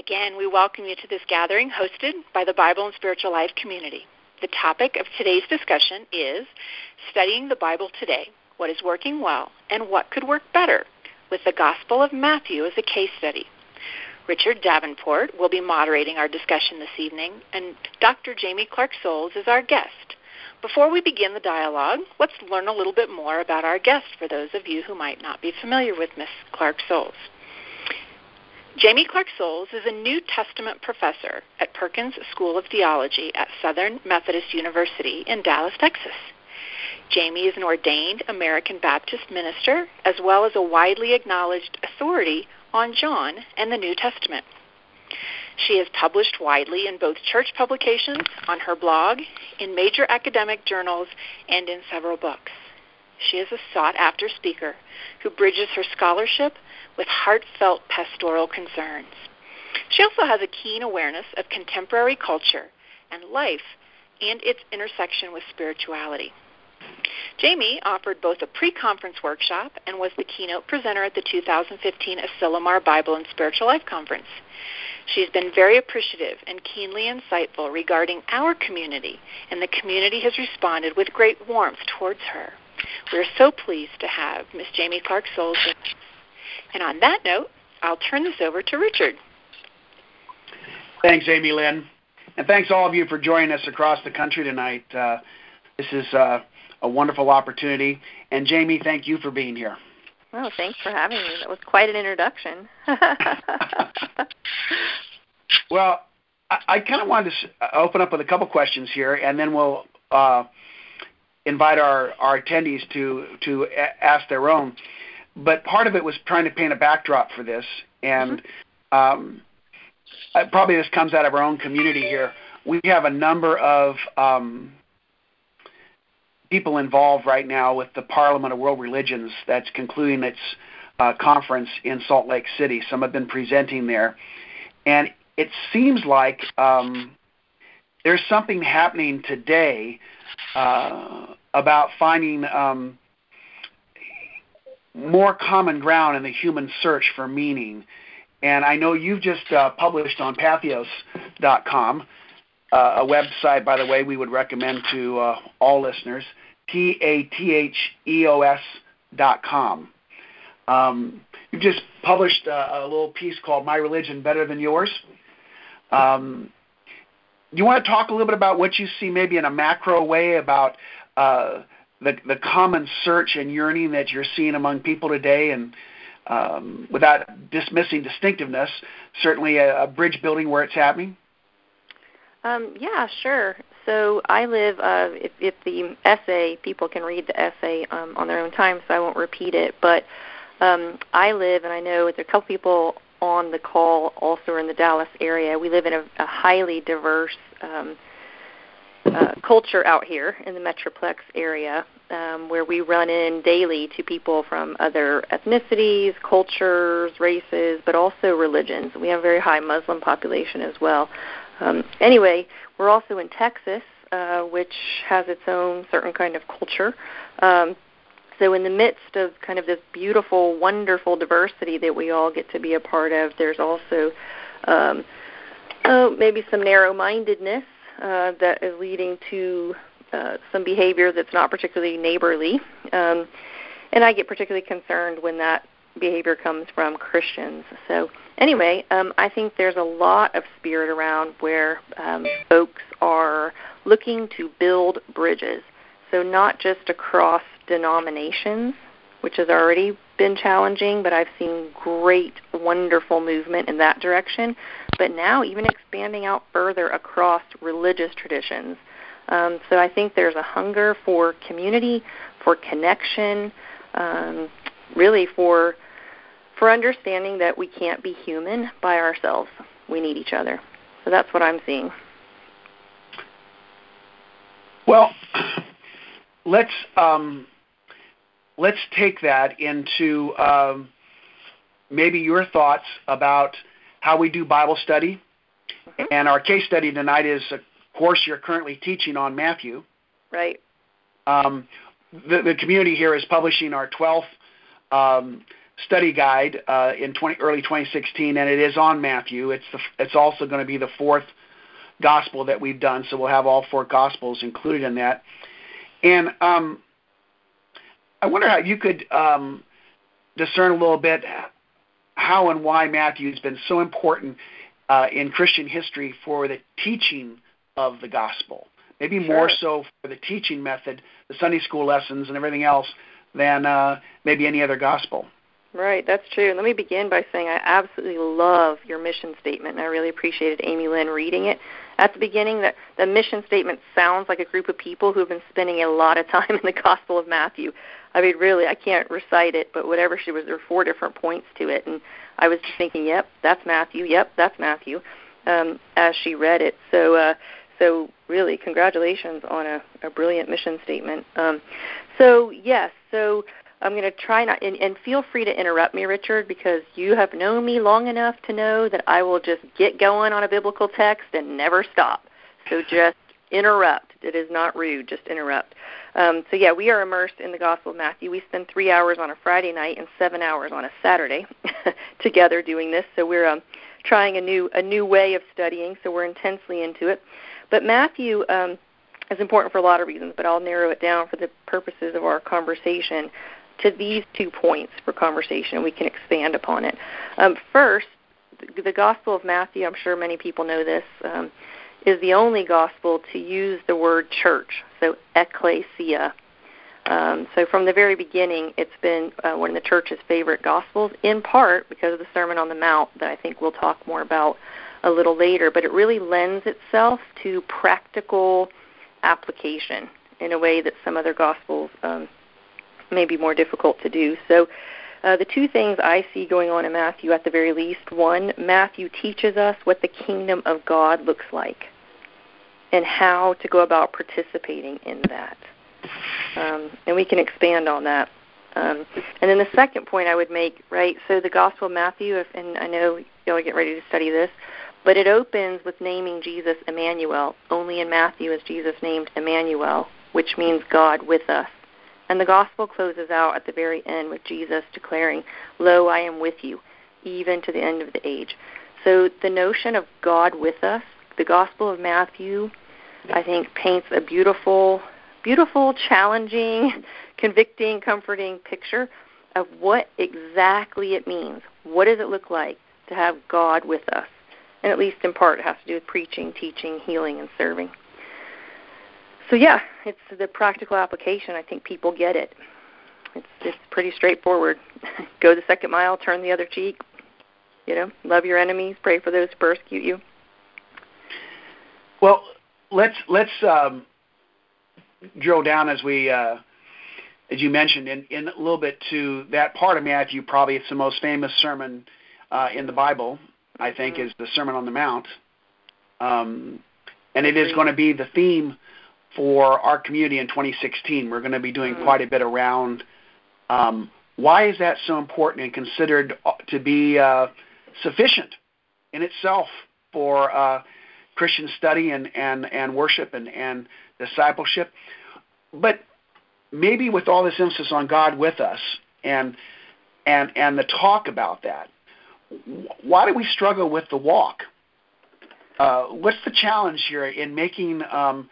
Again, we welcome you to this gathering hosted by the Bible and Spiritual Life community. The topic of today's discussion is Studying the Bible Today, What is Working Well, and What Could Work Better, with the Gospel of Matthew as a case study. Richard Davenport will be moderating our discussion this evening, and Dr. Jaime Clark-Soles is our guest. Before we begin the dialogue, let's learn a little bit more about our guest for those of you who might not be familiar with Ms. Clark-Soles. Jaime Clark-Soles is a New Testament professor at Perkins School of Theology at Southern Methodist University in Dallas, Texas. Jaime is an ordained American Baptist minister, as well as a widely acknowledged authority on John and the New Testament. She has published widely in both church publications, on her blog, in major academic journals, and in several books. She is a sought-after speaker who bridges her scholarship with heartfelt pastoral concerns. She also has a keen awareness of contemporary culture and life and its intersection with spirituality. Jaime offered both a pre-conference workshop and was the keynote presenter at the 2015 Asilomar Bible and Spiritual Life Conference. She's been very appreciative and keenly insightful regarding our community, and the community has responded with great warmth towards her. We're so pleased to have Ms. Jaime Clark-Soles with us. And on that note, I'll turn this over to Richard. Thanks, Amy Lynn. And thanks all of you for joining us across the country tonight. This is a wonderful opportunity. And Jaime, thank you for being here. Well, thanks for having me. That was quite an introduction. Well, I kind of wanted to open up with a couple questions here, and then we'll invite our attendees to ask their own. But part of it was trying to paint a backdrop for this, and probably this comes out of our own community here. We have a number of people involved right now with the Parliament of World Religions that's concluding its conference in Salt Lake City. Some have been presenting there. And it seems like there's something happening today about finding more common ground in the human search for meaning. And I know you've just published on patheos.com, a website, by the way, we would recommend to all listeners, patheos.com. You've just published a little piece called My Religion Better Than Yours. You want to talk a little bit about what you see maybe in a macro way about the common search and yearning that you're seeing among people today, and without dismissing distinctiveness, certainly a bridge building where it's happening? Yeah, sure. So I live, if the essay, people can read the essay on their own time, so I won't repeat it, but I live, and I know there are a couple people on the call also in the Dallas area. We live in a highly diverse culture out here in the Metroplex area, where we run in daily to people from other ethnicities, cultures, races, but also religions. We have a very high Muslim population as well. Anyway, we're also in Texas, which has its own certain kind of culture. So in the midst of kind of this beautiful, wonderful diversity that we all get to be a part of, there's also maybe some narrow-mindedness that is leading to some behavior that's not particularly neighborly. And I get particularly concerned when that behavior comes from Christians. So anyway, I think there's a lot of spirit around where folks are looking to build bridges. So not just across denominations, which has already been challenging, but I've seen great, wonderful movement in that direction, but now even expanding out further across religious traditions. So I think there's a hunger for community, for connection, really for understanding that we can't be human by ourselves. We need each other. So that's what I'm seeing. Well, let's take that into maybe your thoughts about how we do Bible study. And our case study tonight is a course you're currently teaching on Matthew. Right. The community here is publishing our 12th study guide in early 2016, and it is on Matthew. It's also going to be the fourth gospel that we've done, so we'll have all four gospels included in that. And I wonder how you could discern a little bit how and why Matthew has been so important in Christian history for the teaching of the gospel. Maybe sure. More so for the teaching method, the Sunday school lessons and everything else, than maybe any other gospel. Right, that's true. Let me begin by saying I absolutely love your mission statement, and I really appreciated Amy Lynn reading it. At the beginning, the mission statement sounds like a group of people who have been spending a lot of time in the Gospel of Matthew. I mean, really, I can't recite it, but whatever she was, there were four different points to it, and I was just thinking, yep, that's Matthew, yep, that's Matthew, as she read it. So really, congratulations on a brilliant mission statement. So I'm going to try not, and feel free to interrupt me, Richard, because you have known me long enough to know that I will just get going on a biblical text and never stop. So just interrupt. It is not rude. Just interrupt. So we are immersed in the Gospel of Matthew. We spend 3 hours on a Friday night and 7 hours on a Saturday together doing this. So we're trying a new way of studying, so we're intensely into it. But Matthew is important for a lot of reasons, but I'll narrow it down for the purposes of our conversation to these 2 points for conversation, and we can expand upon it. First, the Gospel of Matthew, I'm sure many people know this, is the only gospel to use the word church, so ecclesia. So from the very beginning, it's been one of the church's favorite gospels, in part because of the Sermon on the Mount that I think we'll talk more about a little later, but it really lends itself to practical application in a way that some other gospels may be more difficult to do. So the two things I see going on in Matthew at the very least, one, Matthew teaches us what the kingdom of God looks like and how to go about participating in that. And we can expand on that. And then the second point I would make, right, so the Gospel of Matthew, and I know y'all get ready to study this, but it opens with naming Jesus Emmanuel. Only in Matthew is Jesus named Emmanuel, which means God with us. And the gospel closes out at the very end with Jesus declaring, "Lo, I am with you, even to the end of the age." So the notion of God with us, the Gospel of Matthew, I think paints a beautiful, beautiful, challenging, convicting, comforting picture of what exactly it means. What does it look like to have God with us? And at least in part it has to do with preaching, teaching, healing, and serving. So yeah, it's the practical application. I think people get it. It's pretty straightforward. Go the second mile, turn the other cheek. You know, love your enemies, pray for those who persecute you. Well, let's drill down as we, as you mentioned, in a little bit to that part of Matthew. Probably it's the most famous sermon in the Bible. I think is the Sermon on the Mount, and it is going to be the theme for our community in 2016. We're going to be doing quite a bit around why is that so important and considered to be sufficient in itself for Christian study and worship and discipleship. But maybe with all this emphasis on God with us and the talk about that, why do we struggle with the walk? What's the challenge here in making our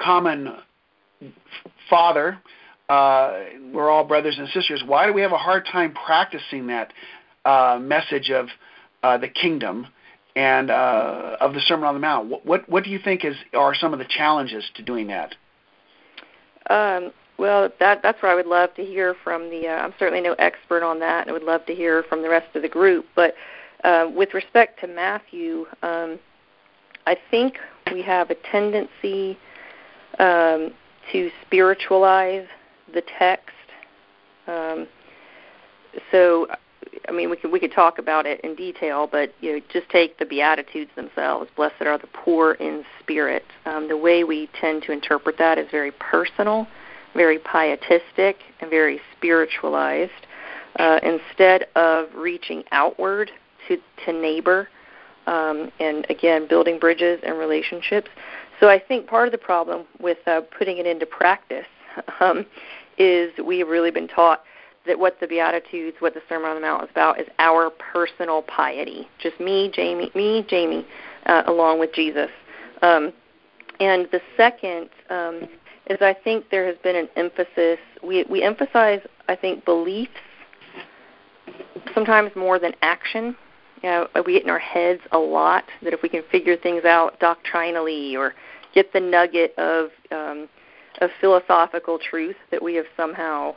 common Father, we're all brothers and sisters, why do we have a hard time practicing that message of the kingdom and of the Sermon on the Mount? What do you think are some of the challenges to doing that? Well, that's where I would love to hear from the I'm certainly no expert on that, and I would love to hear from the rest of the group. But with respect to Matthew, I think we have a tendency to spiritualize the text. So, I mean, we could talk about it in detail, but you know, just take the Beatitudes themselves. Blessed are the poor in spirit. The way we tend to interpret that is very personal, very pietistic, and very spiritualized. Instead of reaching outward to neighbor, and again, building bridges and relationships. So I think part of the problem with putting it into practice is we have really been taught that what the Beatitudes, what the Sermon on the Mount is about, is our personal piety. Just me, Jamie, along with Jesus. And the second is I think there has been an emphasis. We emphasize, I think, beliefs sometimes more than action. You know, we get in our heads a lot that if we can figure things out doctrinally or get the nugget of philosophical truth, that we have somehow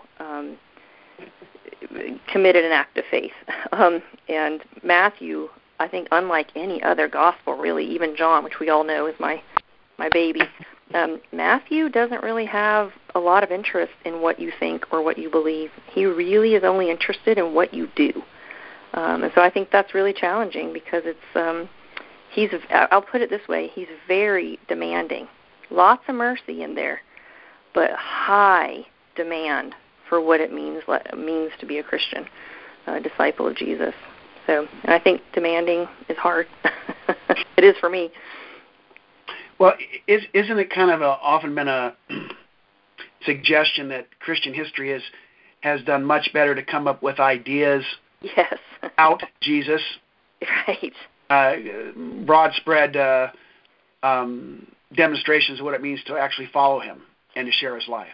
committed an act of faith. And Matthew, I think, unlike any other gospel, really, even John, which we all know is my baby, Matthew doesn't really have a lot of interest in what you think or what you believe. He really is only interested in what you do. And so I think that's really challenging because it's I'll put it this way, he's very demanding. Lots of mercy in there, but high demand for what it means to be a Christian, a disciple of Jesus. So, and I think demanding is hard. It is for me. Well, isn't it kind of often been a suggestion that Christian history has done much better to come up with ideas yes. out Jesus? Right. Broad spread demonstrations of what it means to actually follow him and to share his life.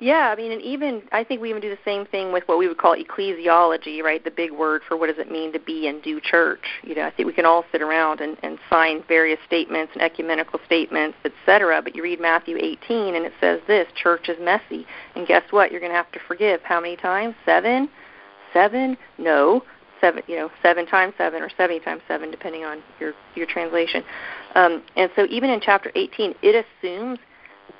Yeah, I mean, and even I think we even do the same thing with what we would call ecclesiology, right? The big word for what does it mean to be and do church. You know, I think we can all sit around and sign various statements and ecumenical statements, etc. But you read Matthew 18, and it says this: church is messy, and guess what? You're going to have to forgive how many times? Seven. 7 times 7 or 70 times 7, depending on your translation. And so even in chapter 18, it assumes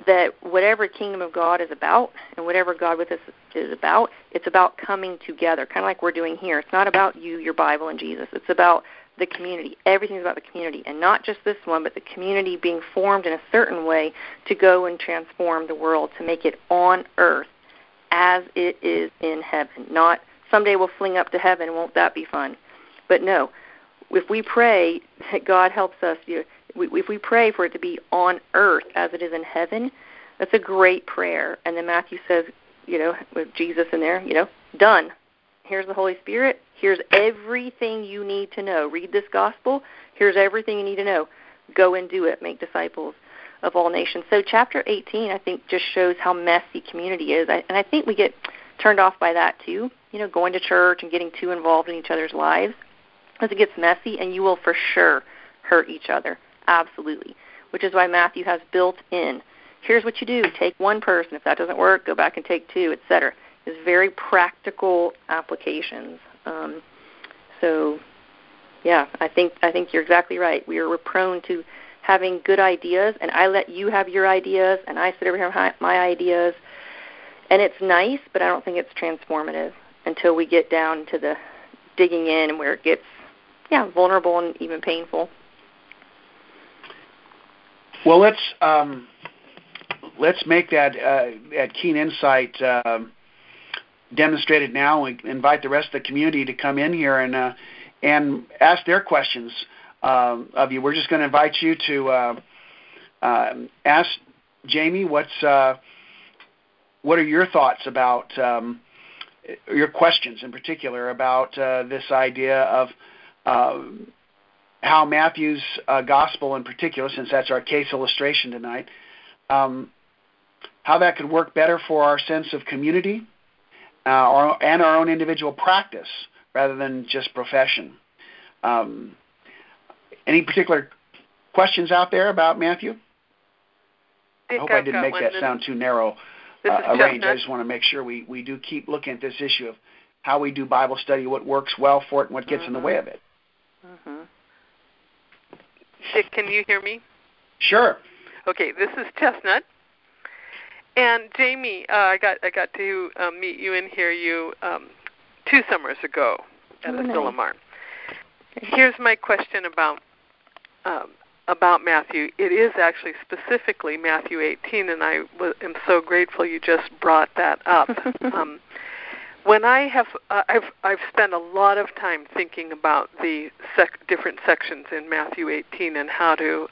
that whatever kingdom of God is about and whatever God with us is about, it's about coming together, kind of like we're doing here. It's not about you, your Bible, and Jesus. It's about the community. Everything's about the community, and not just this one, but the community being formed in a certain way to go and transform the world, to make it on earth as it is in heaven, not someday we'll fling up to heaven, won't that be fun? But no, if we pray that God helps us, if we pray for it to be on earth as it is in heaven, that's a great prayer. And then Matthew says, with Jesus in there, done. Here's the Holy Spirit. Here's everything you need to know. Read this gospel. Here's everything you need to know. Go and do it. Make disciples of all nations. So chapter 18, I think, just shows how messy community is. And I think we get turned off by that too, going to church and getting too involved in each other's lives. As it gets messy, and you will for sure hurt each other, absolutely, which is why Matthew has built in, here's what you do, take one person. If that doesn't work, go back and take two, etc. It's very practical applications. So, yeah, I think you're exactly right. We are prone to having good ideas, and I let you have your ideas, and I sit over here with my ideas. And it's nice, but I don't think it's transformative until we get down to the digging in and where it gets, vulnerable and even painful. Well, let's make that keen insight demonstrated now. We invite the rest of the community to come in here and ask their questions of you. We're just going to invite you to ask Jamie what are your thoughts about your questions in particular about this idea of how Matthew's gospel in particular, since that's our case illustration tonight, how that could work better for our sense of community and our own individual practice rather than just profession. Any particular questions out there about Matthew? I hope I didn't make that sound too narrow. Arranged. I just want to make sure we do keep looking at this issue of how we do Bible study, what works well for it, and what gets in the way of it. Dick, can you hear me? Sure. Okay, this is Chestnut. And Jamie, I got to meet you and hear you 2 summers ago at Asilomar. Nice. Here's my question about Matthew. It is actually specifically Matthew 18, and I am so grateful you just brought that up. When I have, I've spent a lot of time thinking about the different sections in Matthew 18 and how to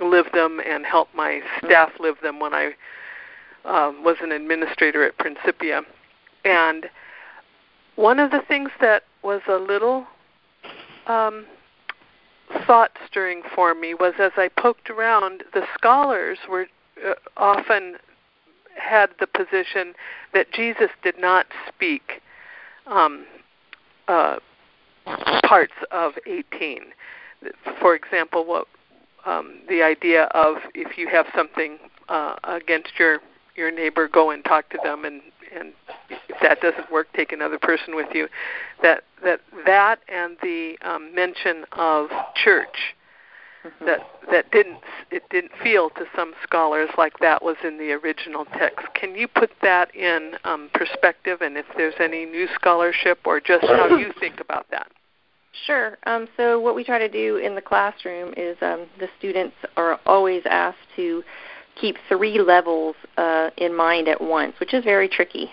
live them and help my staff live them when I was an administrator at Principia. And One of the things that was a little thought-stirring for me was, as I poked around, the scholars were often had the position that Jesus did not speak parts of 18. For example, what the idea of if you have something against your neighbor, go and talk to them, and if that doesn't work, take another person with you. That and the mention of church, mm-hmm. that didn't feel to some scholars like that was in the original text. Can you put that in perspective, and if there's any new scholarship or just how you think about that? Sure. So what we try to do in the classroom is the students are always asked to keep three levels in mind at once, which is very tricky.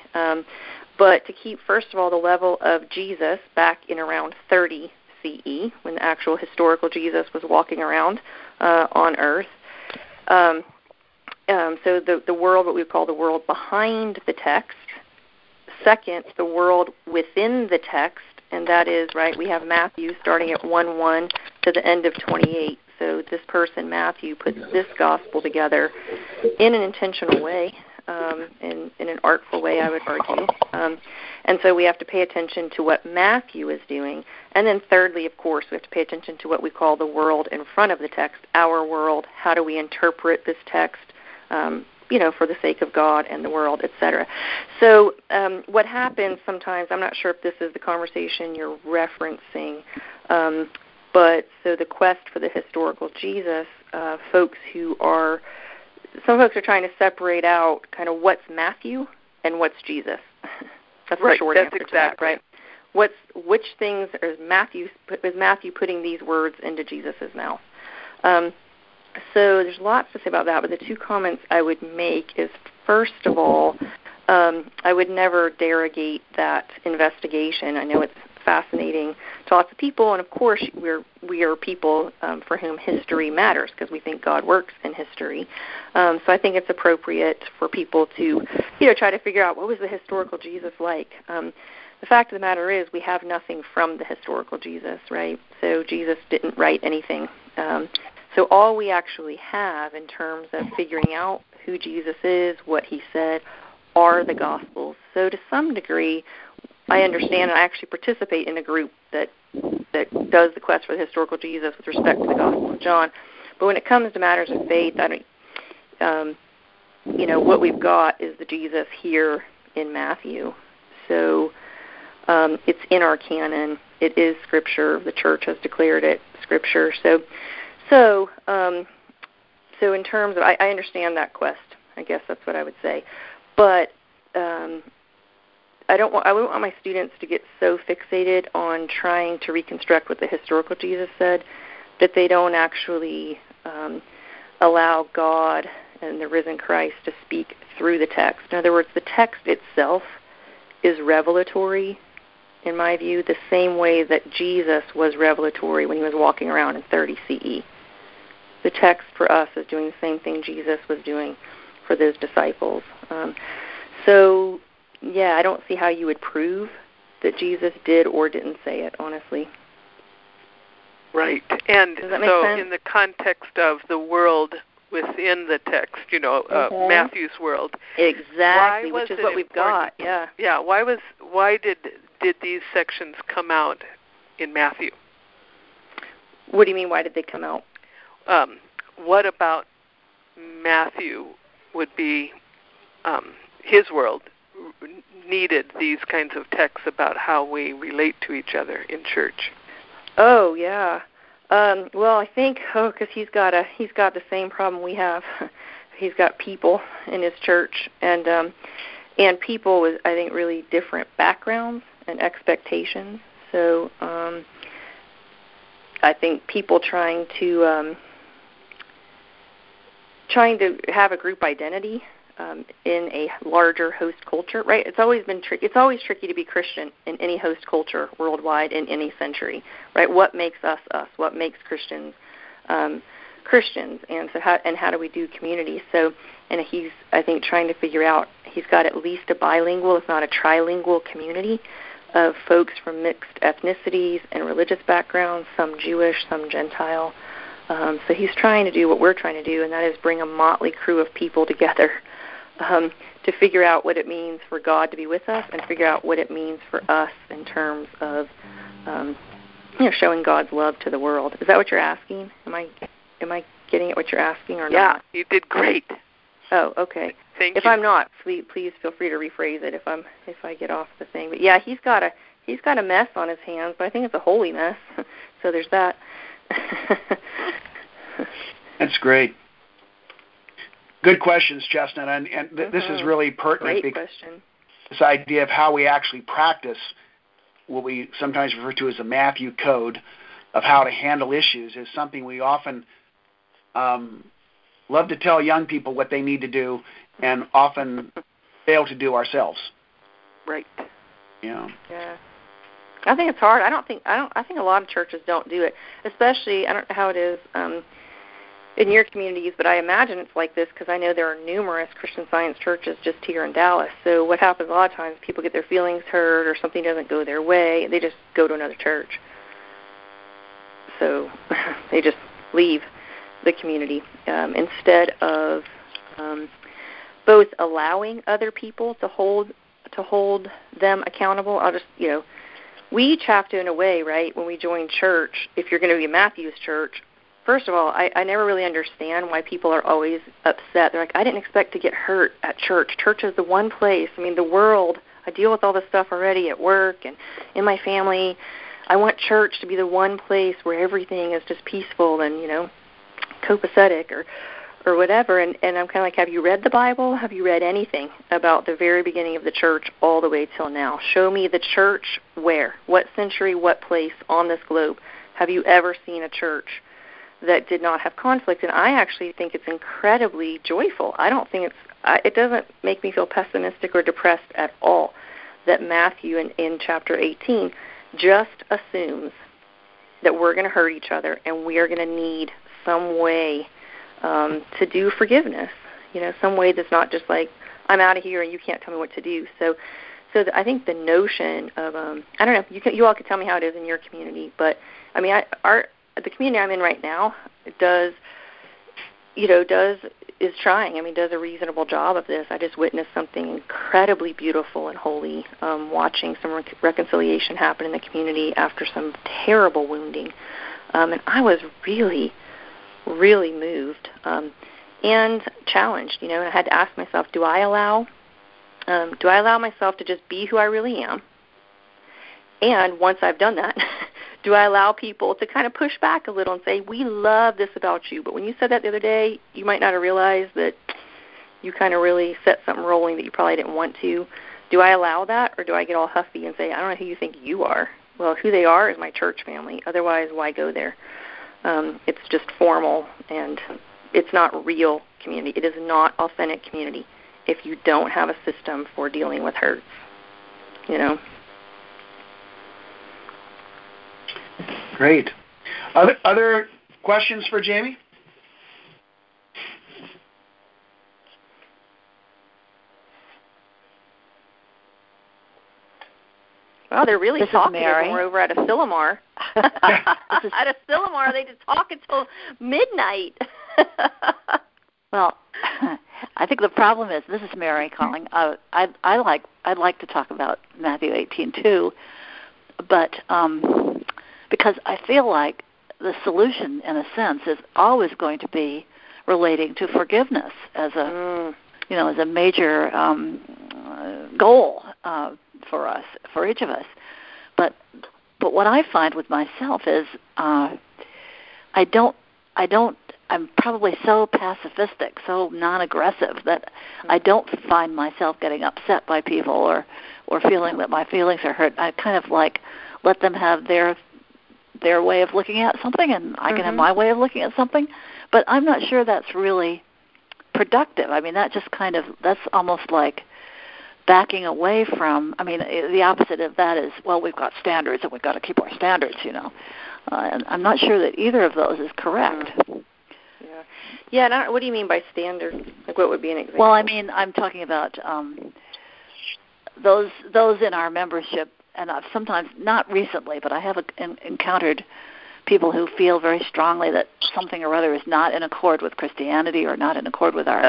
But to keep, first of all, the level of Jesus back in around 30 CE, when the actual historical Jesus was walking around on earth. So the world, what we call the world behind the text. Second, the world within the text. And that is, right, we have Matthew starting at 1:1 to the end of 28. So this person, Matthew, puts this gospel together in an intentional way, in an artful way, I would argue. And so we have to pay attention to what Matthew is doing. And then thirdly, of course, we have to pay attention to what we call the world in front of the text, our world. How do we interpret this text? For the sake of God and the world, etc. So what happens sometimes, I'm not sure if this is the conversation you're referencing, but so the quest for the historical Jesus, some folks are trying to separate out kind of what's Matthew and what's Jesus. That's right, the short that's answer exactly. to that, right? Which things is Matthew putting these words into Jesus' mouth? So there's lots to say about that, but the two comments I would make is, first of all, I would never derogate that investigation. I know it's fascinating to lots of people, and of course we are people for whom history matters because we think God works in history. So I think it's appropriate for people to try to figure out what was the historical Jesus like. The fact of the matter is we have nothing from the historical Jesus, right? So Jesus didn't write anything. So all we actually have in terms of figuring out who Jesus is, what he said, are the Gospels. So to some degree, I understand, and I actually participate in a group that does the quest for the historical Jesus with respect to the Gospel of John. But when it comes to matters of faith, what we've got is the Jesus here in Matthew. So it's in our canon. It is Scripture. The Church has declared it Scripture. So in terms of, I understand that quest. I guess that's what I would say. But I wouldn't want my students to get so fixated on trying to reconstruct what the historical Jesus said that they don't actually allow God and the risen Christ to speak through the text. In other words, the text itself is revelatory, in my view, the same way that Jesus was revelatory when he was walking around in 30 CE. The text for us is doing the same thing Jesus was doing for those disciples. I don't see how you would prove that Jesus did or didn't say it, honestly. Right. And so sense? In the context of the world within the text, Matthew's world. Exactly, which is what we've got, yeah. Yeah, why did these sections come out in Matthew? What do you mean, why did they come out? What about Matthew would be his world needed these kinds of texts about how we relate to each other in church? Oh yeah. I think because he's got the same problem we have. He's got people in his church and people with I think really different backgrounds and expectations. So I think people trying to have a group identity in a larger host culture, right? It's always been tricky to be Christian in any host culture worldwide in any century, right? What makes us us? What makes Christians Christians? And so, how do we do community? So, and he's I think trying to figure out he's got at least a bilingual, if not a trilingual community, of folks from mixed ethnicities and religious backgrounds, some Jewish, some Gentile. So he's trying to do what we're trying to do, and that is bring a motley crew of people together to figure out what it means for God to be with us and figure out what it means for us in terms of showing God's love to the world. Is that what you're asking? Am I getting at what you're asking or not? Yeah, you did great. Oh, okay. Thank you. If I'm not, please feel free to rephrase it if I get off the thing. But yeah, he's got a mess on his hands, but I think it's a holy mess. So there's that. That's great. Good questions, Chestnut, and this is really pertinent. Great question. This idea of how we actually practice what we sometimes refer to as the Matthew Code of how to handle issues is something we often love to tell young people what they need to do and often fail to do ourselves. Right. Yeah. Yeah. I think it's hard. I think a lot of churches don't do it, especially, I don't know how it is in your communities, but I imagine it's like this because I know there are numerous Christian Science churches just here in Dallas. So what happens a lot of times, people get their feelings hurt or something doesn't go their way. They just go to another church. So they just leave the community instead of both allowing other people to hold them accountable. We each have to, in a way, right, when we join church, if you're going to be Matthew's church, first of all, I never really understand why people are always upset. They're like, I didn't expect to get hurt at church. Church is the one place. I mean, the world, I deal with all this stuff already at work and in my family. I want church to be the one place where everything is just peaceful and, copacetic or whatever. And I'm kind of like, have you read the Bible? Have you read anything about the very beginning of the church all the way till now? Show me the church where, what century, what place on this globe. Have you ever seen a church that did not have conflict? And I actually think it's incredibly joyful. I don't think it doesn't make me feel pessimistic or depressed at all that Matthew in chapter 18 just assumes that we're going to hurt each other and we are going to need some way to do forgiveness, some way that's not just like, I'm out of here and you can't tell me what to do. So I think the notion of, I don't know, you all could tell me how it is in your community, but I mean, the community I'm in right now is trying. I mean, does a reasonable job of this. I just witnessed something incredibly beautiful and holy, watching some reconciliation happen in the community after some terrible wounding. And I was really, really moved and challenged. And I had to ask myself, do I allow myself to just be who I really am? And once I've done that, do I allow people to kind of push back a little and say, we love this about you, but when you said that the other day, you might not have realized that you kind of really set something rolling that you probably didn't want to. Do I allow that, or do I get all huffy and say, I don't know who you think you are? Well, who they are is my church family. Otherwise, why go there? It's just formal, and it's not real community. It is not authentic community if you don't have a system for dealing with hurts, Great. Other questions for Jamie? Wow, they're really talkative when we're over at Asilomar. At Asilomar, they just talk until midnight. Well, I think the problem is, this is Mary calling. I'd like to talk about Matthew 18 too, but because I feel like the solution, in a sense, is always going to be relating to forgiveness as a, as a major goal for us, for each of us. But what I find with myself is I'm probably so pacifistic, so non-aggressive that I don't find myself getting upset by people or feeling that my feelings are hurt. I kind of like let them have their way of looking at something, and I can have my way of looking at something, but I'm not sure that's really productive. I mean, that's almost like backing away from, the opposite of that is, well, we've got standards, and we've got to keep our standards, and I'm not sure that either of those is correct. Yeah. Yeah, and what do you mean by standard? Like, what would be an example? Well, I'm talking about those in our membership and I've sometimes, not recently, but I have encountered people who feel very strongly that something or other is not in accord with Christianity or not in accord with our,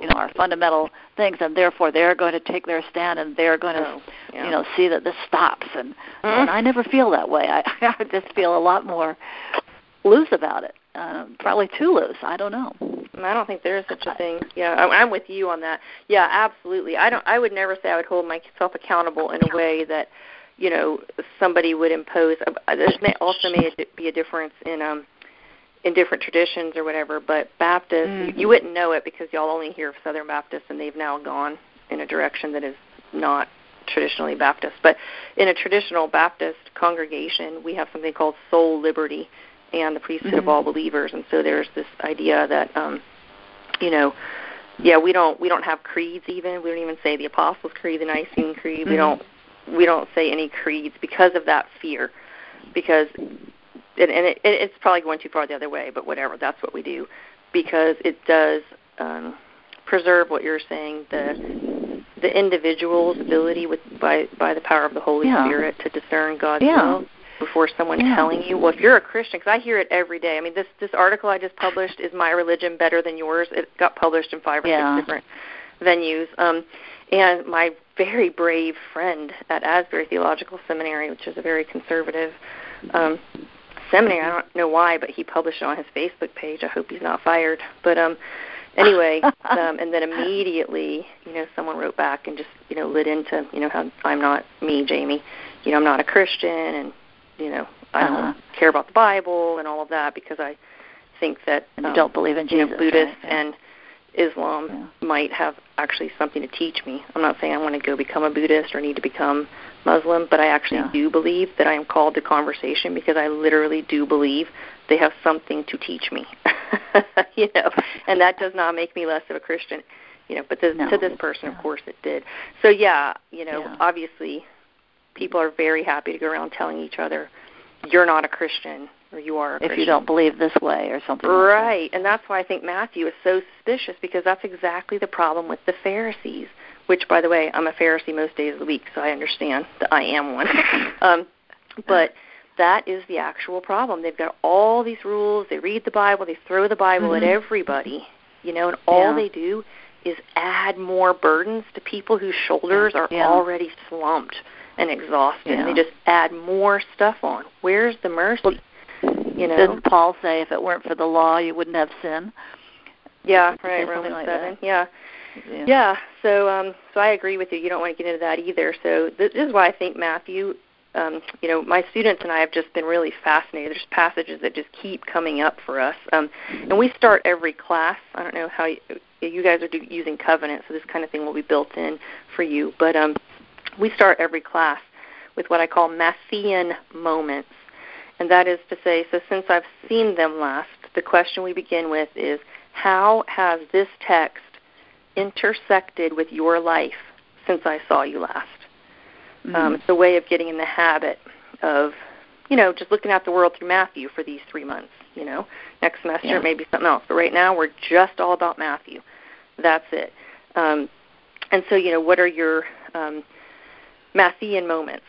you know, our fundamental things, and therefore they're going to take their stand and they're going to, you know, see that this stops. And, and I never feel that way. I just feel a lot more loose about it, probably too loose. I don't know. I don't think there is such a thing. Yeah, I'm with you on that. Yeah, absolutely. I would never say I would hold myself accountable in a way that, you know, somebody would impose. There may also be a difference in different traditions or whatever, but Baptist, you wouldn't know it because y'all only hear of Southern Baptist, and they've now gone in a direction that is not traditionally Baptist. But in a traditional Baptist congregation, we have something called soul liberty and the priesthood of all believers, and so there's this idea that, you know, we don't have creeds even. We don't even say the Apostles' Creed, the Nicene Creed. We don't say any creeds because of that fear, because it's probably going too far the other way, but whatever, that's what we do, because it does preserve what you're saying, the individual's ability by the power of the Holy Spirit to discern God's will before someone telling you. Well, if you're a Christian, because I hear it every day. I mean, this article I just published, Is My Religion Better Than Yours? It got published in 5 or 6 different venues. And my very brave friend at Asbury Theological Seminary, which is a very conservative seminary, I don't know why, but he published it on his Facebook page. I hope he's not fired. But anyway, and then immediately, you know, someone wrote back and just, you know, lit into, you know, how I'm not me, Jamie. You know, I'm not a Christian, and, you know, I don't care about the Bible and all of that, because I think that you don't believe in Jesus, you know, Buddhists and Islam might have actually something to teach me. I'm not saying I want to go become a Buddhist or need to become Muslim, but I actually do believe that I am called to conversation, because I literally do believe they have something to teach me. You know, and that does not make me less of a Christian, you know, but to this person, of course, it did. So, you know, obviously people are very happy to go around telling each other, you're not a Christian, or you are a Christian if you don't believe this way, or something like that. And that's why I think Matthew is so suspicious, because that's exactly the problem with the Pharisees, which, by the way, I'm a Pharisee most days of the week, so I understand that I am one. But that is the actual problem. They've got all these rules. They read the Bible. They throw the Bible at everybody, you know, and all they do is add more burdens to people whose shoulders are already slumped and exhausted. And they just add more stuff on. Where's the mercy? Well, you know, didn't Paul say, if it weren't for the law, you wouldn't have sin? Yeah, right, Romans 7. So so I agree with you. You don't want to get into that either. So this is why I think Matthew, you know, my students and I have just been really fascinated. There's passages that just keep coming up for us. And we start every class. I don't know how you guys are using Covenant, so this kind of thing will be built in for you. But we start every class with what I call Matthean moments. And that is to say, so since I've seen them last, the question we begin with is, how has this text intersected with your life since I saw you last? It's a way of getting in the habit of, you know, just looking at the world through Matthew for these 3 months, you know. Next semester it may be something else. But right now we're just all about Matthew. That's it. And so, you know, what are your Matthean moments?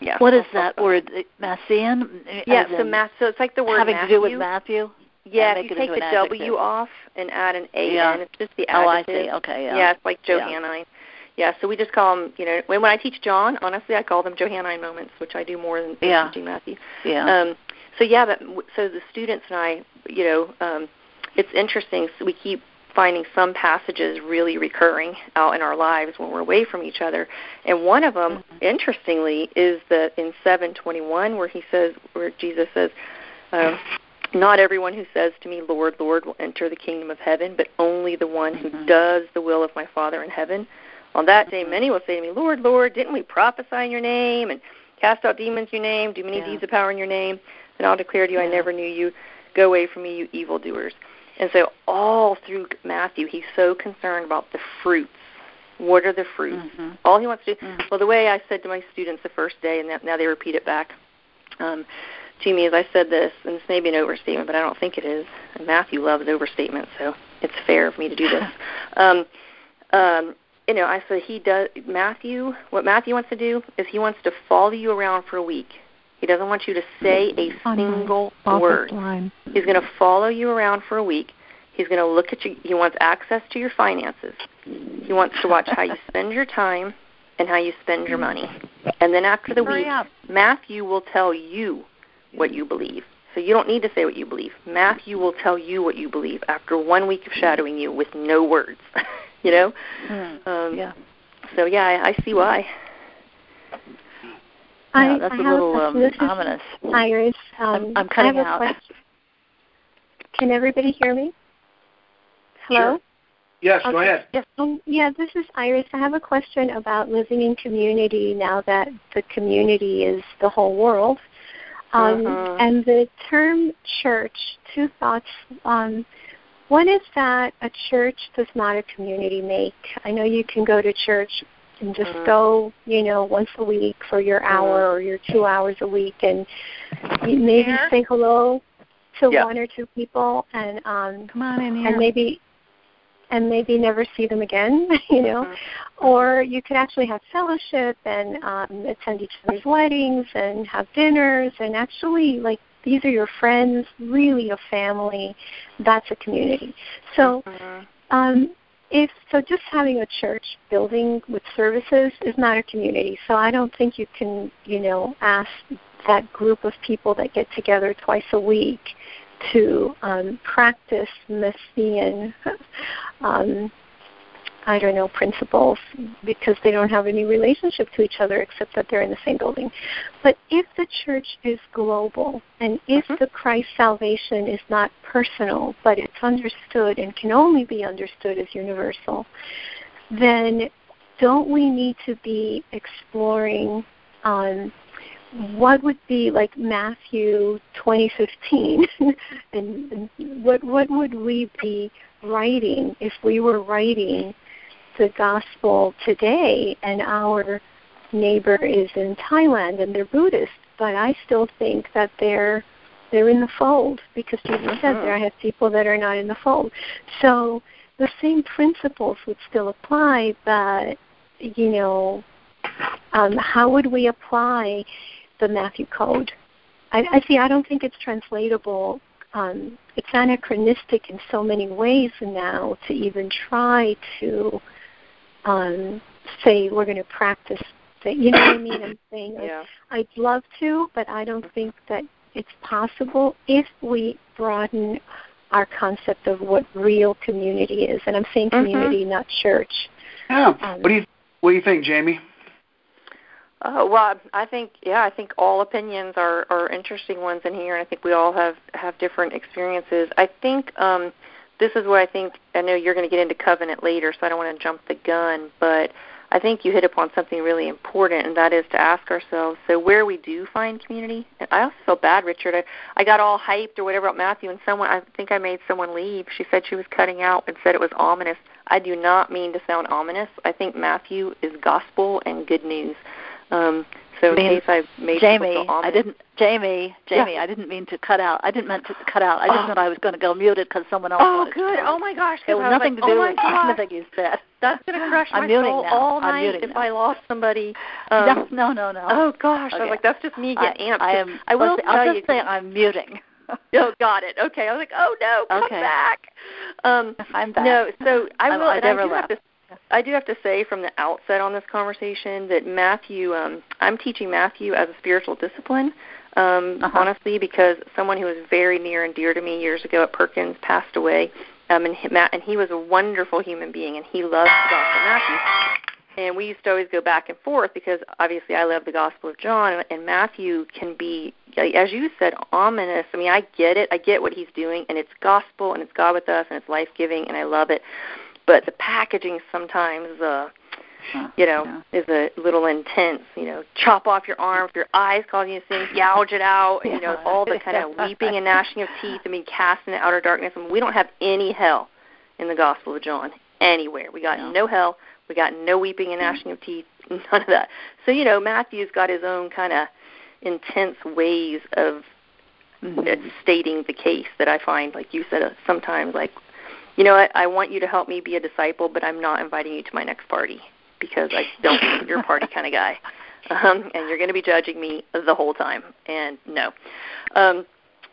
Yeah. What is that word, Matthean? Yeah, so it's like the word having Matthew to do with Matthew? Yeah, if you take the W off and add an A in, it's just the adjective. Oh, I see, okay, yeah. Yeah, it's like Johannine. Yeah, so we just call them, you know, when I teach John, honestly, I call them Johannine moments, which I do more than teaching Matthew. Yeah. So the students and I, you know, it's interesting, so we keep finding some passages really recurring out in our lives when we're away from each other. And one of them, interestingly, is in 7:21 where Jesus says, not everyone who says to me, Lord, Lord, will enter the kingdom of heaven, but only the one who does the will of my Father in heaven. On that day, many will say to me, Lord, Lord, didn't we prophesy in your name and cast out demons in your name, do many deeds of power in your name? Then I'll declare to you, I never knew you. Go away from me, you evildoers. And so all through Matthew, he's so concerned about the fruits. What are the fruits? All he wants to do. Well, the way I said to my students the first day, and now they repeat it back to me, is I said this, and this may be an overstatement, but I don't think it is. And Matthew loves overstatements, so it's fair of me to do this. you know, I said, what Matthew wants to do is he wants to follow you around for a week. He doesn't want you to say a single word. He's going to follow you around for a week. He's going to look at you. He wants access to your finances. He wants to watch how you spend your time and how you spend your money. And then after the week, Matthew will tell you what you believe. So you don't need to say what you believe. Matthew will tell you what you believe after 1 week of shadowing you with no words, you know? So, I see why. Yeah, that's a little ominous. Iris, I'm cutting out. Can everybody hear me? Hello? Sure. Yes, go ahead. Yes. This is Iris. I have a question about living in community now that the community is the whole world. And the term church, two thoughts. One is that a church does not a community make. I know you can go to church and just go, once a week for your hour or your 2 hours a week and maybe say hello to one or two people and come on in here. and maybe never see them again, or you could actually have fellowship and attend each other's weddings and have dinners and actually, like, these are your friends, really a family, that's a community. So just having a church building with services is not a community. So I don't think you can, ask that group of people that get together twice a week to practice Messian, principles, because they don't have any relationship to each other except that they're in the same building. But if the church is global, and if the Christ salvation is not personal, but it's understood and can only be understood as universal, then don't we need to be exploring what would be like Matthew 20:15, and what would we be writing if we were writing the gospel today? And our neighbor is in Thailand, and they're Buddhist, but I still think that they're in the fold, because Jesus said there, I have people that are not in the fold. So the same principles would still apply, but how would we apply the Matthew Code? I don't think it's translatable. It's anachronistic in so many ways now to even try to say we're going to practice. You know what I mean? I'm saying I'd love to, but I don't think that it's possible if we broaden our concept of what real community is. And I'm saying community, not church. Yeah. What do you think, Jamie? Well, I think all opinions are interesting ones in here, and I think we all have different experiences. I think this is what I think. I know you're going to get into covenant later, so I don't want to jump the gun, but I think you hit upon something really important, and that is to ask ourselves, so where we do find community, and I also feel bad, Richard. I got all hyped or whatever about Matthew, and I think I made someone leave. She said she was cutting out and said it was ominous. I do not mean to sound ominous. I think Matthew is gospel and good news. I didn't mean to cut out. I didn't mean to cut out. I just thought I was going to go muted because someone else. Oh, good. Oh my gosh. It was nothing to do with anything you said. That's going to crush my soul all night if I lost somebody. No. Oh gosh. Okay. I was like, that's just me getting amped. I'll just say I'm muting. Oh, got it. Okay. I was like, oh no, come back. I'm back. No. So I will. I do have to say from the outset on this conversation that Matthew, I'm teaching Matthew as a spiritual discipline, honestly, because someone who was very near and dear to me years ago at Perkins passed away, and he was a wonderful human being, and he loved the Gospel of Matthew. And we used to always go back and forth because, obviously, I love the Gospel of John, and Matthew can be, as you said, ominous. I mean, I get it. I get what he's doing, and it's gospel, and it's God with us, and it's life-giving, and I love it. But the packaging sometimes, is a little intense. Chop off your arm, your eyes causing you to sing, gouge it out. All the kind of weeping and gnashing of teeth. I mean, cast in the outer darkness. I mean, we don't have any hell in the Gospel of John anywhere. We got no hell. We got no weeping and gnashing of teeth. None of that. So Matthew's got his own kind of intense ways of stating the case that I find, like you said, sometimes like. you know what, I want you to help me be a disciple, but I'm not inviting you to my next party because I don't think you're a party kind of guy. And you're going to be judging me the whole time. And no.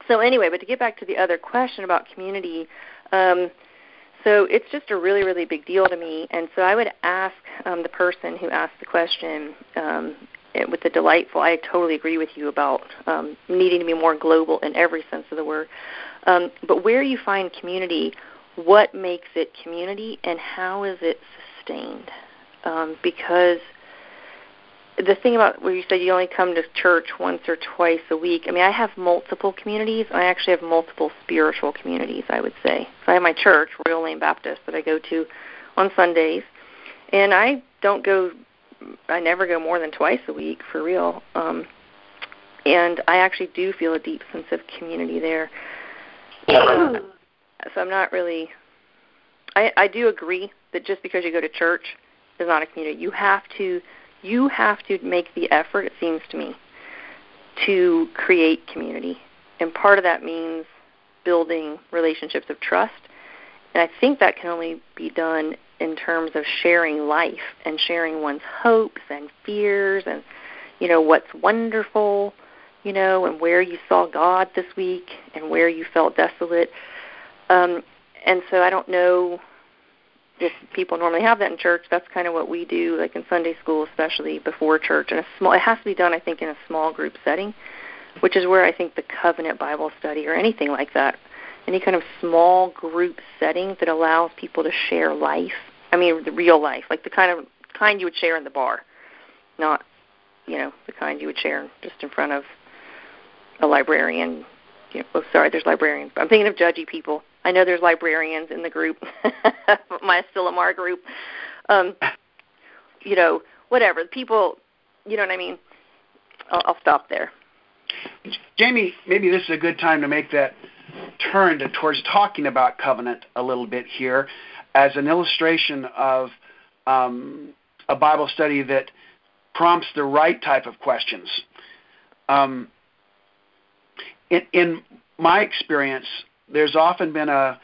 So anyway, but to get back to the other question about community, so it's just a really, really big deal to me. And so I would ask the person who asked the question with the delightful, I totally agree with you about needing to be more global in every sense of the word. But where you find community, what makes it community and how is it sustained? Because the thing about where you said you only come to church once or twice a week, I mean, I have multiple communities. I actually have multiple spiritual communities, I would say. So I have my church, Royal Lane Baptist, that I go to on Sundays. And I never go more than twice a week, for real. And I actually do feel a deep sense of community there. So I'm not really... I do agree that just because you go to church is not a community. You have to make the effort, it seems to me, to create community. And part of that means building relationships of trust. And I think that can only be done in terms of sharing life and sharing one's hopes and fears and, you know, what's wonderful, you know, and where you saw God this week and where you felt desolate. And so I don't know if people normally have that in church. That's kind of what we do, like in Sunday school, especially before church. It has to be done, I think, in a small group setting, which is where I think the Covenant Bible study or anything like that, any kind of small group setting that allows people to share life. I mean, the real life, like the kind you would share in the bar, not, you know, the kind you would share just in front of a librarian. You know, there's librarians. I'm thinking of judgy people. I know there's librarians in the group, my Asilomar group, you know, whatever. People, you know what I mean? I'll stop there. Jamie, maybe this is a good time to make that turn towards talking about covenant a little bit here as an illustration of a Bible study that prompts the right type of questions. In my experience, there's often been a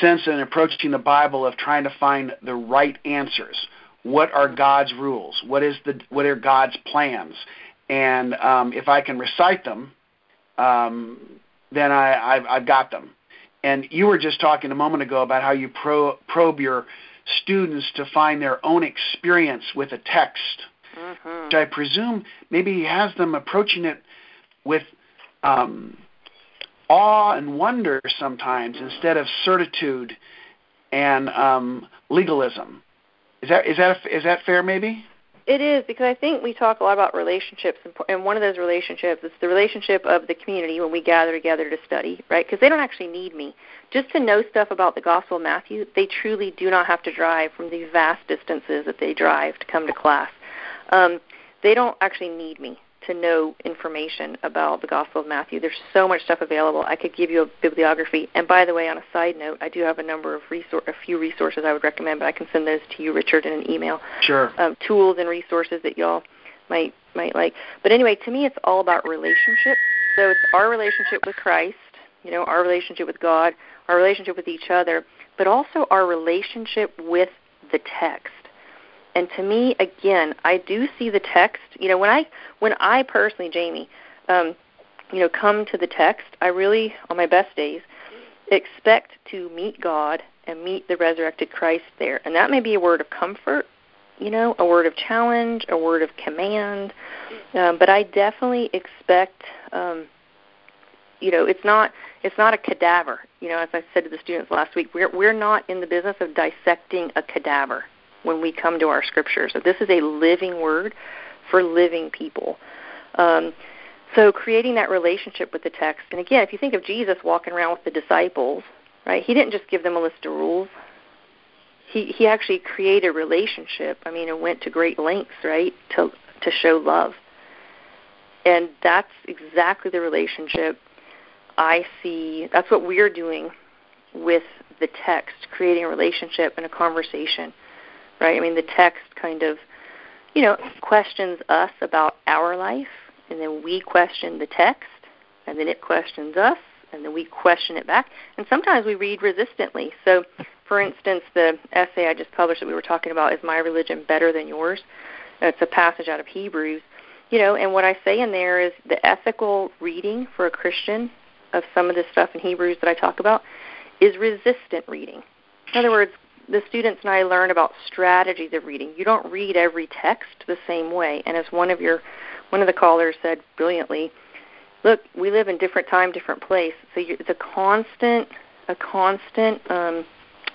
sense in approaching the Bible of trying to find the right answers. What are God's rules? What are God's plans? And if I can recite them, then I've got them. And you were just talking a moment ago about how you probe your students to find their own experience with a text, mm-hmm. which I presume maybe has them approaching it with... awe and wonder sometimes instead of certitude and legalism. Is that fair? Maybe it is, because I think we talk a lot about relationships, and one of those relationships is the relationship of the community when we gather together to study, right? Because they don't actually need me just to know stuff about the Gospel of Matthew. They truly do not have to drive from the vast distances that they drive to come to class. They don't actually need me to know information about the Gospel of Matthew. There's so much stuff available. I could give you a bibliography. And by the way, on a side note, I do have a number of a few resources I would recommend, but I can send those to you, Richard, in an email. Sure. Tools and resources that y'all might like. But anyway, to me, it's all about relationship. So it's our relationship with Christ, you know, our relationship with God, our relationship with each other, but also our relationship with the text. And to me, again, I do see the text. You know, when I personally, Jamie, you know, come to the text, I really, on my best days, expect to meet God and meet the resurrected Christ there. And that may be a word of comfort, you know, a word of challenge, a word of command. But I definitely expect, you know, it's not a cadaver. You know, as I said to the students last week, we're not in the business of dissecting a cadaver when we come to our scripture. So this is a living word for living people. So creating that relationship with the text. And again, if you think of Jesus walking around with the disciples, right, he didn't just give them a list of rules. He actually created a relationship, I mean, and went to great lengths, right, to show love. And that's exactly the relationship I see. That's what we're doing with the text, creating a relationship and a conversation. Right? I mean, the text kind of, you know, questions us about our life, and then we question the text, and then it questions us, and then we question it back. And sometimes we read resistantly. So, for instance, the essay I just published that we were talking about, Is My Religion Better Than Yours? It's a passage out of Hebrews. You know, and what I say in there is the ethical reading for a Christian of some of this stuff in Hebrews that I talk about is resistant reading. In other words, the students and I learn about strategies of reading. You don't read every text the same way. And as one of the callers said brilliantly, look, we live in different time, different place. So it's a constant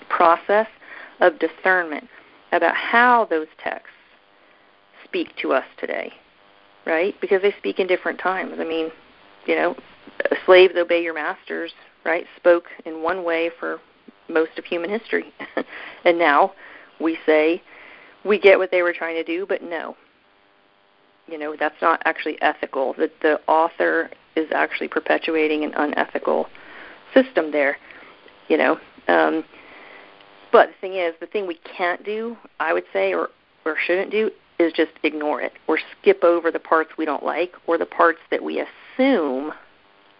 process of discernment about how those texts speak to us today. Right? Because they speak in different times. I mean, you know, slaves obey your masters, right, spoke in one way for most of human history. And now we say we get what they were trying to do, but no. You know, that's not actually ethical. That the author is actually perpetuating an unethical system there, you know. But the thing we can't do, I would say, or shouldn't do, is just ignore it or skip over the parts we don't like or the parts that we assume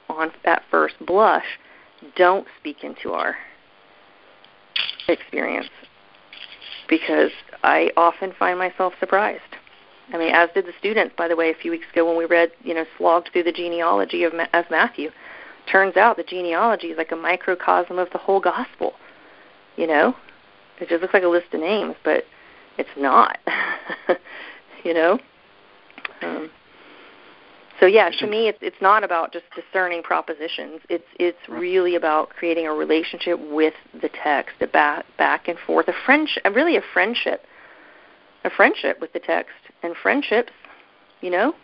on at first blush don't speak into our experience, because I often find myself surprised. I mean, as did the students, by the way, a few weeks ago when we read, you know, slogged through the genealogy of Matthew. Turns out the genealogy is like a microcosm of the whole gospel, you know? It just looks like a list of names, but it's not, you know? So, yeah, to me, it's not about just discerning propositions. It's really about creating a relationship with the text, a back and forth, a friendship with the text. And friendships, you know,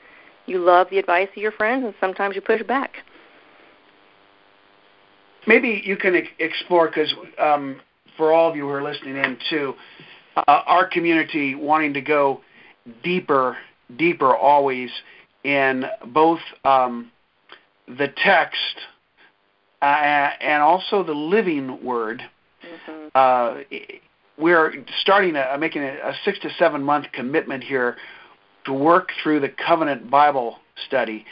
you love the advice of your friends, and sometimes you push back. Maybe you can explore, because for all of you who are listening in, too, our community wanting to go deeper always in both the text and also the living word. Mm-hmm. We're starting making a 6 to 7 month commitment here to work through the Covenant Bible study.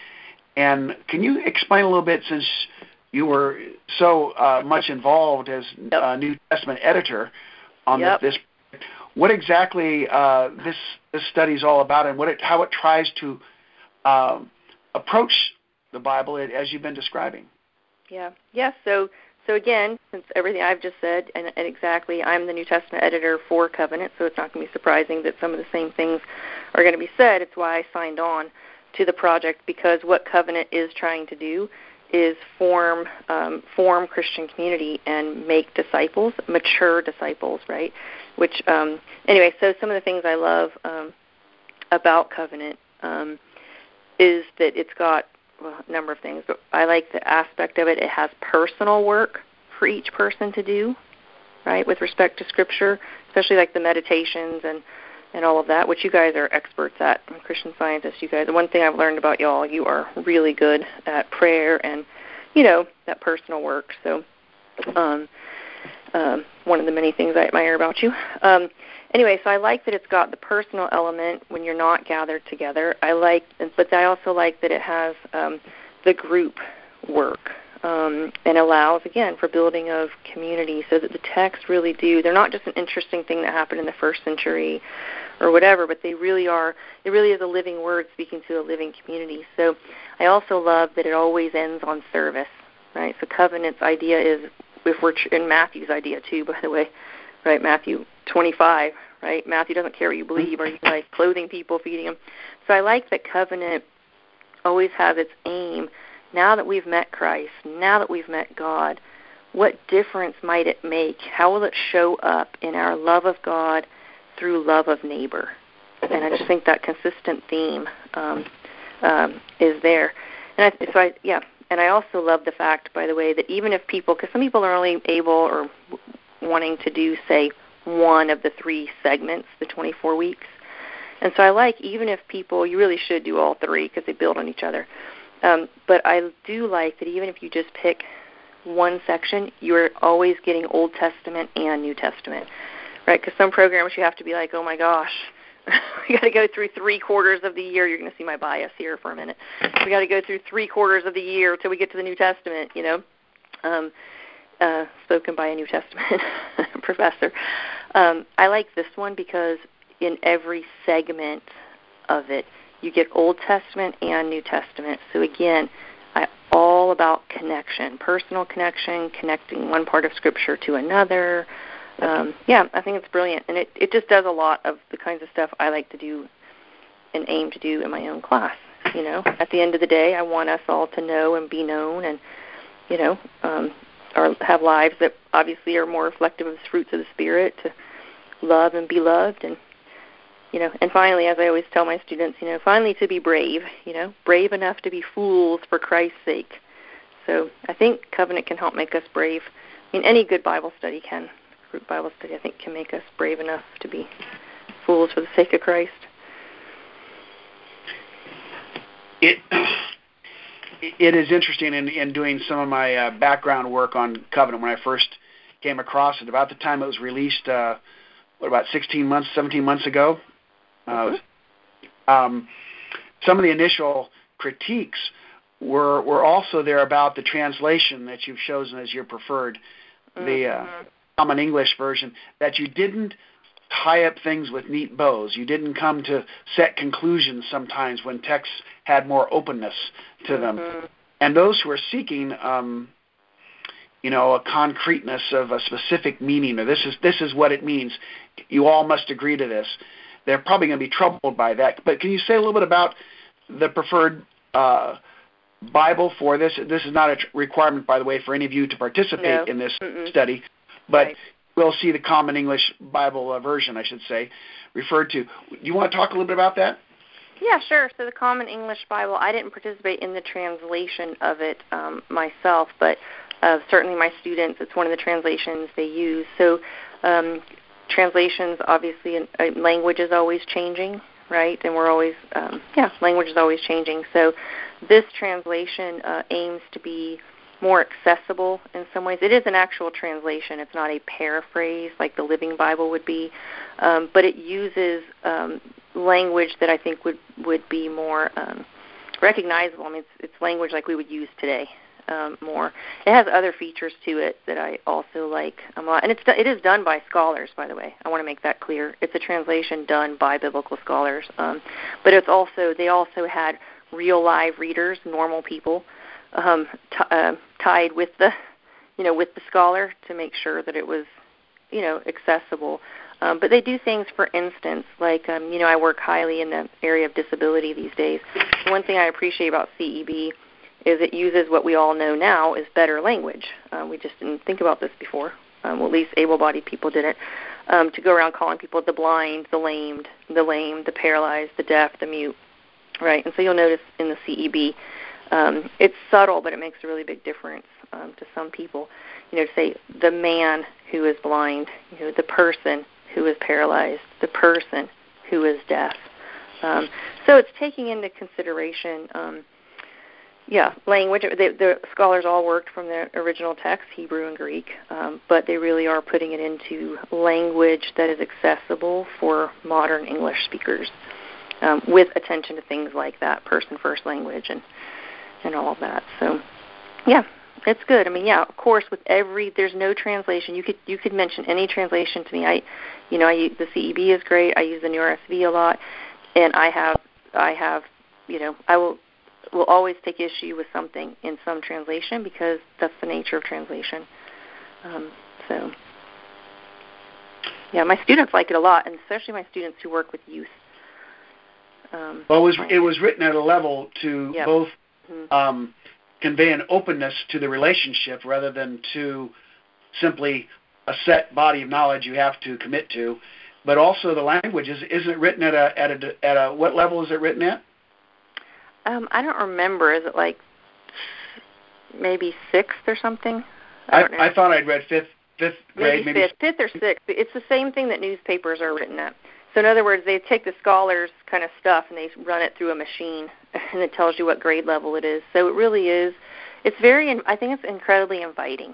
And can you explain a little bit, since you were so much involved as New Testament editor on this, what exactly this study is all about, and how it tries to approach the Bible as you've been describing? So again, since everything I've just said, and exactly, I'm the New Testament editor for Covenant, so it's not going to be surprising that some of the same things are going to be said. It's why I signed on to the project, because what Covenant is trying to do is form Christian community and make disciples, mature disciples, right? Which, anyway, so some of the things I love about Covenant is that it's got a number of things, but I like the aspect of it. It has personal work for each person to do, right, with respect to Scripture, especially like the meditations and all of that, which you guys are experts at. I'm a Christian scientist, you guys. The one thing I've learned about y'all, you are really good at prayer and, you know, that personal work. So one of the many things I admire about you. Anyway, so I like that it's got the personal element when you're not gathered together. But I also like that it has the group work and allows, again, for building of community, so that the texts really do. They're not just an interesting thing that happened in the first century or whatever, but they really are. It really is a living word speaking to a living community. So I also love that it always ends on service, right? So Covenant's idea is, if we're in Matthew's idea too, by the way, right? Matthew 25, right? Matthew doesn't care what you believe. Are you like clothing people, feeding them? So I like that Covenant always has its aim. Now that we've met Christ, now that we've met God, what difference might it make? How will it show up in our love of God through love of neighbor? And I just think that consistent theme is there. And I also love the fact, by the way, that even if people, because some people are only able or wanting to do, say, one of the three segments, the 24 weeks. And so I like, even if people, you really should do all three because they build on each other. But I do like that even if you just pick one section, you're always getting Old Testament and New Testament, right? Because some programs you have to be like, oh my gosh, We got to go through three-quarters of the year. You're going to see my bias here for a minute. We got to go through three-quarters of the year till we get to the New Testament, you know, spoken by a New Testament professor. I like this one because in every segment of it, you get Old Testament and New Testament. So again, all about connection, personal connection, connecting one part of Scripture to another. Yeah, I think it's brilliant, and it just does a lot of the kinds of stuff I like to do and aim to do in my own class. You know, at the end of the day, I want us all to know and be known, and you know, or have lives that obviously are more reflective of the fruits of the Spirit, to love and be loved, and you know, and finally, as I always tell my students, you know, finally to be brave. You know, brave enough to be fools for Christ's sake. So I think Covenant can help make us brave. I mean, any good Bible study can. Group Bible study, I think, can make us brave enough to be fools for the sake of Christ. It is interesting in doing some of my background work on Covenant when I first came across it. About the time it was released, about 17 months ago? Some of the initial critiques were also there about the translation that you've chosen as your preferred, the Common English version, that you didn't tie up things with neat bows. You didn't come to set conclusions sometimes when texts had more openness to them. And those who are seeking, you know, a concreteness of a specific meaning, or this is what it means, you all must agree to this, they're probably going to be troubled by that. But can you say a little bit about the preferred Bible for this? This is not a requirement, by the way, for any of you to participate in this study. But we'll see the Common English Bible version, I should say, referred to. Do you want to talk a little bit about that? Yeah, sure. So the Common English Bible, I didn't participate in the translation of it myself, but certainly my students, it's one of the translations they use. So translations, obviously, language is always changing, right? And we're always, language is always changing. So this translation aims to be more accessible in some ways. It is an actual translation. It's not a paraphrase like the Living Bible would be, but it uses language that I think would be more recognizable. I mean, it's language like we would use today more. It has other features to it that I also like a lot. And it is done by scholars, by the way. I want to make that clear. It's a translation done by biblical scholars. But it's also, they also had real live readers, normal people, tied with the, you know, with the scholar to make sure that it was, you know, accessible. But they do things, for instance, like, you know, I work highly in the area of disability these days. One thing I appreciate about CEB is it uses what we all know now is better language. We just didn't think about this before. Well, at least able-bodied people didn't. To go around calling people the blind, the lamed, the paralyzed, the deaf, the mute, right? And so you'll notice in the CEB, it's subtle, but it makes a really big difference to some people. You know, to say the man who is blind, you know, the person who is paralyzed, the person who is deaf. So it's taking into consideration, language. The scholars all worked from their original text, Hebrew and Greek, but they really are putting it into language that is accessible for modern English speakers, with attention to things like that person-first language and all of that. So, yeah, it's good. I mean, yeah, of course, with there's no translation. You could mention any translation to me. I the CEB is great. I use the New RSV a lot, and I have, you know, I will always take issue with something in some translation because that's the nature of translation. So, yeah, my students like it a lot, and especially my students who work with youth. It was written at a level to both. Convey an openness to the relationship rather than to simply a set body of knowledge you have to commit to, but also the language is it written at a what level is it written at? I don't remember. Is it like maybe sixth or something? I don't know. I thought I'd read fifth grade. Maybe fifth or sixth. It's the same thing that newspapers are written at. So in other words, they take the scholars' kind of stuff and they run it through a machine, and it tells you what grade level it is. So it really is. It's I think it's incredibly inviting.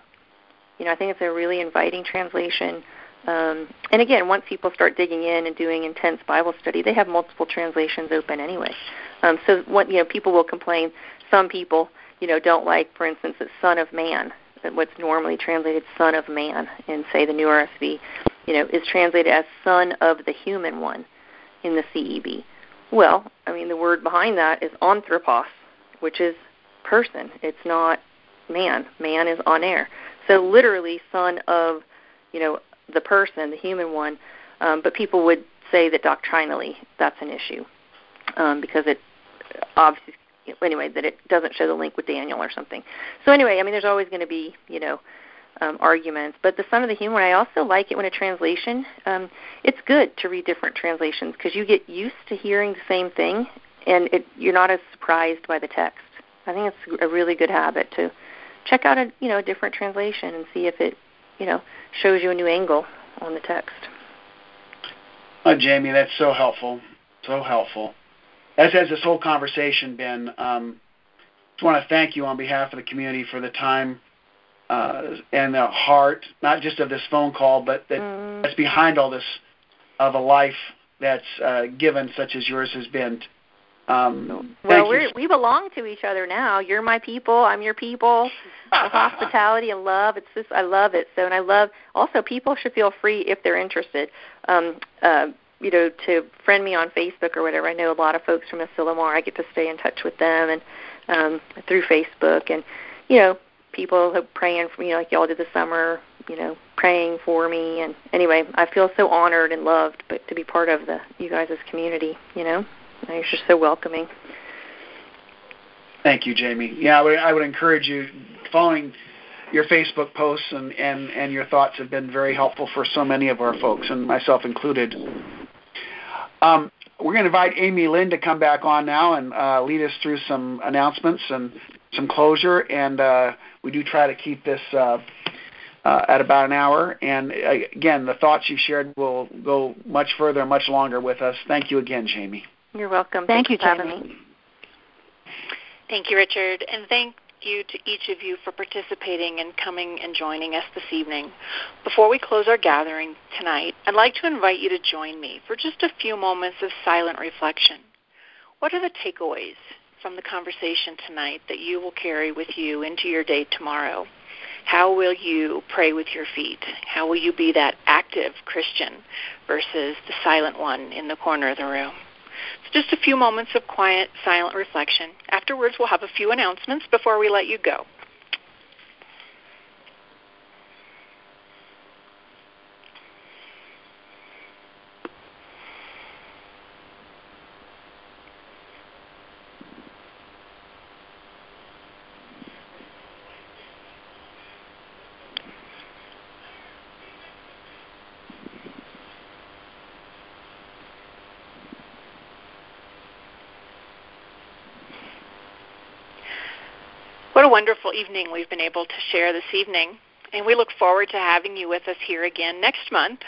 You know, I think it's a really inviting translation. And again, once people start digging in and doing intense Bible study, they have multiple translations open anyway. So what, people will complain. Some people, don't like, for instance, the Son of Man, what's normally translated Son of Man in, say, the New RSV, is translated as Son of the Human One in the CEB. Well, the word behind that is anthropos, which is person. It's not man. Man is on air. So literally Son of, the person, the human one, but people would say that doctrinally that's an issue because it obviously, that it doesn't show the link with Daniel or something. So anyway, there's always going to be, arguments. But the Son of the Human, I also like it when a translation, it's good to read different translations because you get used to hearing the same thing and you're not as surprised by the text. I think it's a really good habit to check out a, a different translation and see if it, shows you a new angle on the text. Oh, Jamie, that's so helpful. So helpful. As has this whole conversation been, I just want to thank you on behalf of the community for the time and the heart, not just of this phone call, but that's behind all this of a life that's given such as yours has been. We belong to each other now. You're my people. I'm your people. The hospitality and love. It's just, I love it. So, and I love, also people should feel free if they're interested, to friend me on Facebook or whatever. I know a lot of folks from Asilomar. I get to stay in touch with them and through Facebook and, people who praying for me, like y'all did this summer, praying for me. And anyway, I feel so honored and loved to be part of you guys' community, You're just so welcoming. Thank you, Jamie. Yeah, I would encourage you, following your Facebook posts and your thoughts have been very helpful for so many of our folks, and myself included. We're going to invite Amy Lynn to come back on now and lead us through some announcements and some closure, and we do try to keep this at about an hour. And, again, the thoughts you've shared will go much further and much longer with us. Thank you again, Jamie. You're welcome. Thank you, Jamie. Thank you, Richard, and thank you to each of you for participating and coming and joining us this evening. Before we close our gathering tonight, I'd like to invite you to join me for just a few moments of silent reflection. What are the takeaways from the conversation tonight that you will carry with you into your day tomorrow? How will you pray with your feet? How will you be that active Christian versus the silent one in the corner of the room? So just a few moments of quiet, silent reflection. Afterwards, we'll have a few announcements before we let you go. What a wonderful evening we've been able to share this evening, and we look forward to having you with us here again next month.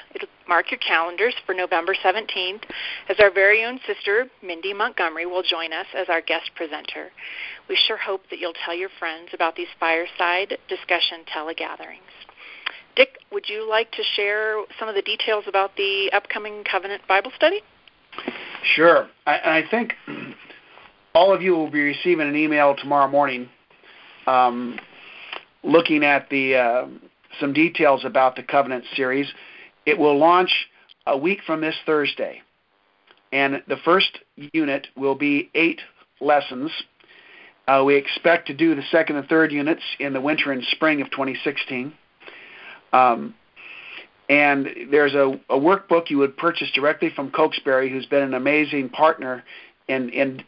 Mark your calendars for November 17th, as our very own sister, Mindy Montgomery, will join us as our guest presenter. We sure hope that you'll tell your friends about these fireside discussion telegatherings. Dick, would you like to share some of the details about the upcoming Covenant Bible study? Sure. I think all of you will be receiving an email tomorrow morning looking at the some details about the Covenant series. It will launch a week from this Thursday, and the first unit will be 8 lessons. We expect to do the second and third units in the winter and spring of 2016. And there's a workbook you would purchase directly from Cokesbury, who's been an amazing partner in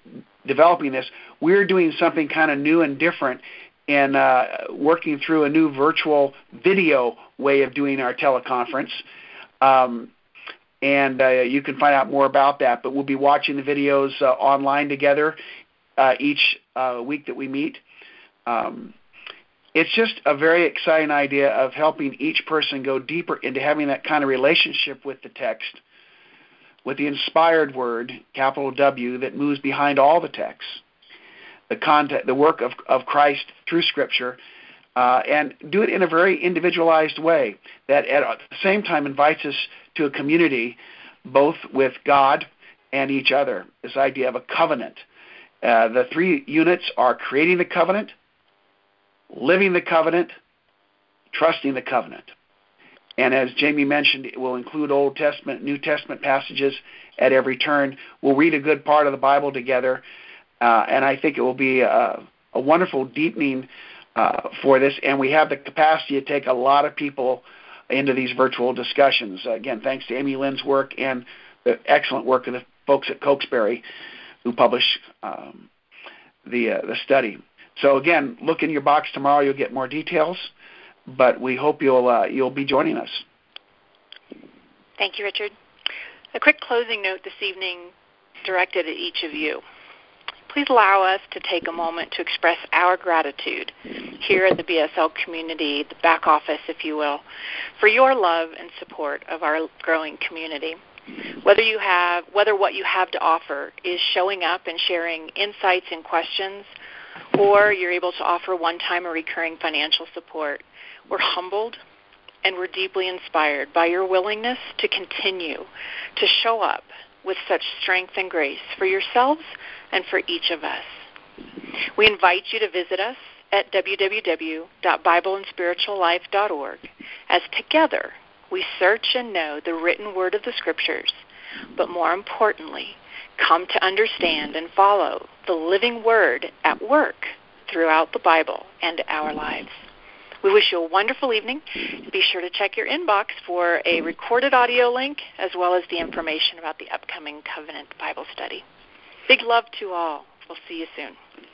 developing this. We're doing something kind of new and different and working through a new virtual video way of doing our teleconference. You can find out more about that, but we'll be watching the videos online together each week that we meet. It's just a very exciting idea of helping each person go deeper into having that kind of relationship with the text, with the inspired word, capital W, that moves behind all the texts, the content, the work of Christ through Scripture, and do it in a very individualized way that at the same time invites us to a community both with God and each other, this idea of a covenant. The three units are creating the covenant, living the covenant, trusting the covenant. And as Jamie mentioned, it will include Old Testament, New Testament passages at every turn. We'll read a good part of the Bible together, and I think it will be a wonderful deepening for this, and we have the capacity to take a lot of people into these virtual discussions. Again, thanks to Amy Lynn's work and the excellent work of the folks at Cokesbury who publish the study. So again, look in your box tomorrow. You'll get more details, but we hope you'll be joining us. Thank you, Richard. A quick closing note this evening directed at each of you. Please allow us to take a moment to express our gratitude here at the BSL community, the back office, if you will, for your love and support of our growing community. Whether what you have to offer is showing up and sharing insights and questions, or you're able to offer one-time or recurring financial support, we're humbled and we're deeply inspired by your willingness to continue to show up with such strength and grace for yourselves and for each of us. We invite you to visit us at www.bibleandspirituallife.org as together we search and know the written word of the Scriptures, but more importantly, come to understand and follow the living word at work throughout the Bible and our lives. We wish you a wonderful evening. Be sure to check your inbox for a recorded audio link as well as the information about the upcoming Covenant Bible study. Big love to all. We'll see you soon.